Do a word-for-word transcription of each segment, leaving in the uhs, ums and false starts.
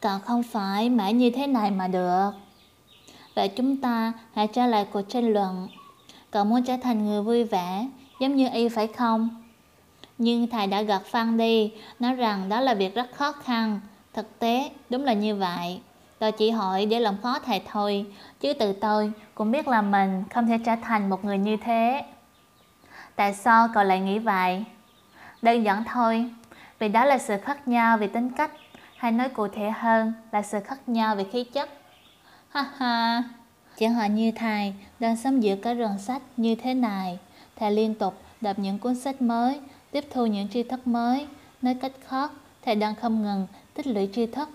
còn không phải mãi như thế này mà được. Vậy chúng ta hãy trở lại cuộc tranh luận. Cậu muốn trở thành người vui vẻ, giống như y phải không? Nhưng thầy đã gạt phăng đi, nói rằng đó là việc rất khó khăn. Thực tế, đúng là như vậy. Tôi chỉ hỏi để làm khó thầy thôi, chứ tự tôi cũng biết là mình không thể trở thành một người như thế. Tại sao cậu lại nghĩ vậy? Đơn giản thôi, vì đó là sự khác nhau về tính cách, hay nói cụ thể hơn là sự khác nhau về khí chất. Ha ha, chẳng hạn như thầy đang sống giữa cái rừng sách như thế này. Thầy liên tục đọc những cuốn sách mới, tiếp thu những tri thức mới. Nói cách khác, thầy đang không ngừng tích lũy tri thức.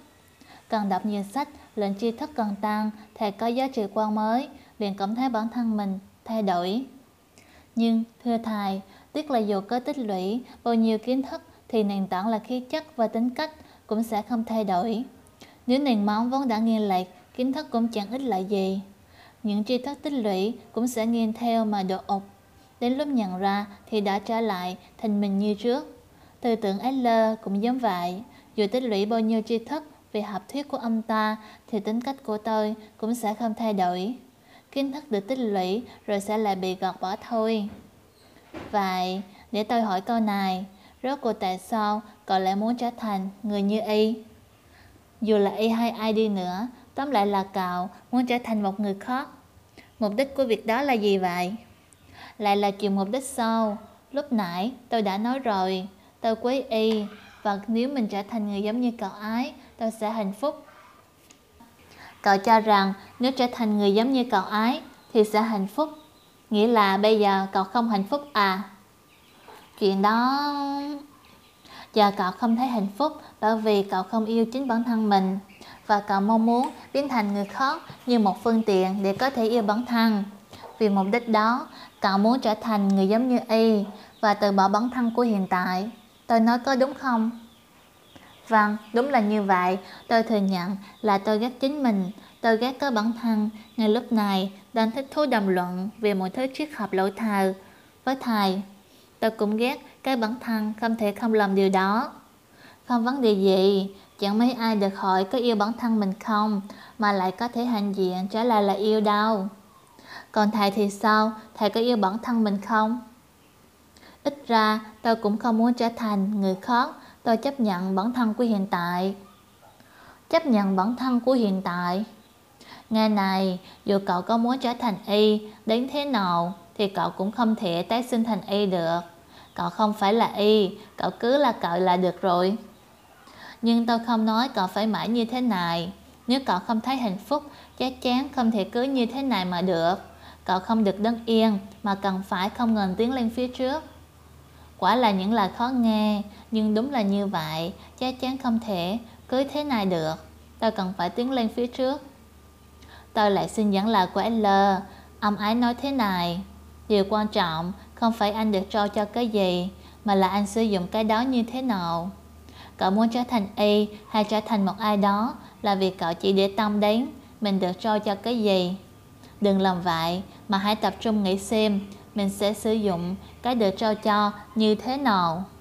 Càng đọc nhiều sách, lượng tri thức càng tăng, thầy có giá trị quan mới, liền cảm thấy bản thân mình thay đổi. Nhưng thưa thầy, tiếc là dù có tích lũy bao nhiêu kiến thức thì nền tảng là khí chất và tính cách cũng sẽ không thay đổi. Nếu nền móng vốn đã nghiêng lệch, kiến thức cũng chẳng ích lợi gì. Những tri thức tích lũy cũng sẽ nghiêng theo mà đổ ụp. Đến lúc nhận ra thì đã trở lại thành mình như trước. Tư tưởng Adler cũng giống vậy. Dù tích lũy bao nhiêu tri thức về học thuyết của ông ta thì tính cách của tôi cũng sẽ không thay đổi. Kiến thức được tích lũy rồi sẽ lại bị gạt bỏ thôi. Vậy, để tôi hỏi câu này, rốt cuộc tại sao cậu lại muốn trở thành người như y? Dù là y hay ai đi nữa, tóm lại là cậu muốn trở thành một người khác. Mục đích của việc đó là gì vậy? Lại là chuyện mục đích sau. Lúc nãy tôi đã nói rồi, tôi quý y, và nếu mình trở thành người giống như cậu ấy, tôi sẽ hạnh phúc. Cậu cho rằng nếu trở thành người giống như cậu ấy thì sẽ hạnh phúc. Nghĩa là bây giờ cậu không hạnh phúc à? Chuyện đó... Giờ cậu không thấy hạnh phúc bởi vì cậu không yêu chính bản thân mình. Và cậu mong muốn biến thành người khác như một phương tiện để có thể yêu bản thân. Vì mục đích đó, cậu muốn trở thành người giống như y và từ bỏ bản thân của hiện tại. Tôi nói có đúng không? Vâng, đúng là như vậy. Tôi thừa nhận là tôi ghét chính mình. Tôi ghét có bản thân. Ngay lúc này, đang thích thú đàm luận về một thứ triết học lỗi thời với thầy. Tôi cũng ghét cái bản thân không thể không làm điều đó. Không vấn đề gì. Chẳng mấy ai được hỏi có yêu bản thân mình không, mà lại có thể hạnh diện trả lời là yêu đâu. Còn thầy thì sao? Thầy có yêu bản thân mình không? Ít ra tôi cũng không muốn trở thành người khác. Tôi chấp nhận bản thân của hiện tại. Chấp nhận bản thân của hiện tại. Ngày này, dù cậu có muốn trở thành y đến thế nào thì cậu cũng không thể tái sinh thành y được. Cậu không phải là y, cậu cứ là cậu là được rồi. Nhưng tôi không nói cậu phải mãi như thế này. Nếu cậu không thấy hạnh phúc, chắc chắn không thể cứ như thế này mà được. Cậu không được đứng yên mà cần phải không ngừng tiến lên phía trước. Quả là những lời khó nghe, nhưng đúng là như vậy. Chắc chắn không thể cứ thế này được. Tôi cần phải tiến lên phía trước. Tôi lại xin dẫn lời của L. Ông ấy nói thế này: điều quan trọng không phải anh được trao cho cái gì, mà là anh sử dụng cái đó như thế nào. Cậu muốn trở thành y hay trở thành một ai đó là vì cậu chỉ để tâm đến mình được trao cho cái gì. Đừng làm vậy, mà hãy tập trung nghĩ xem mình sẽ sử dụng cái được trao cho như thế nào.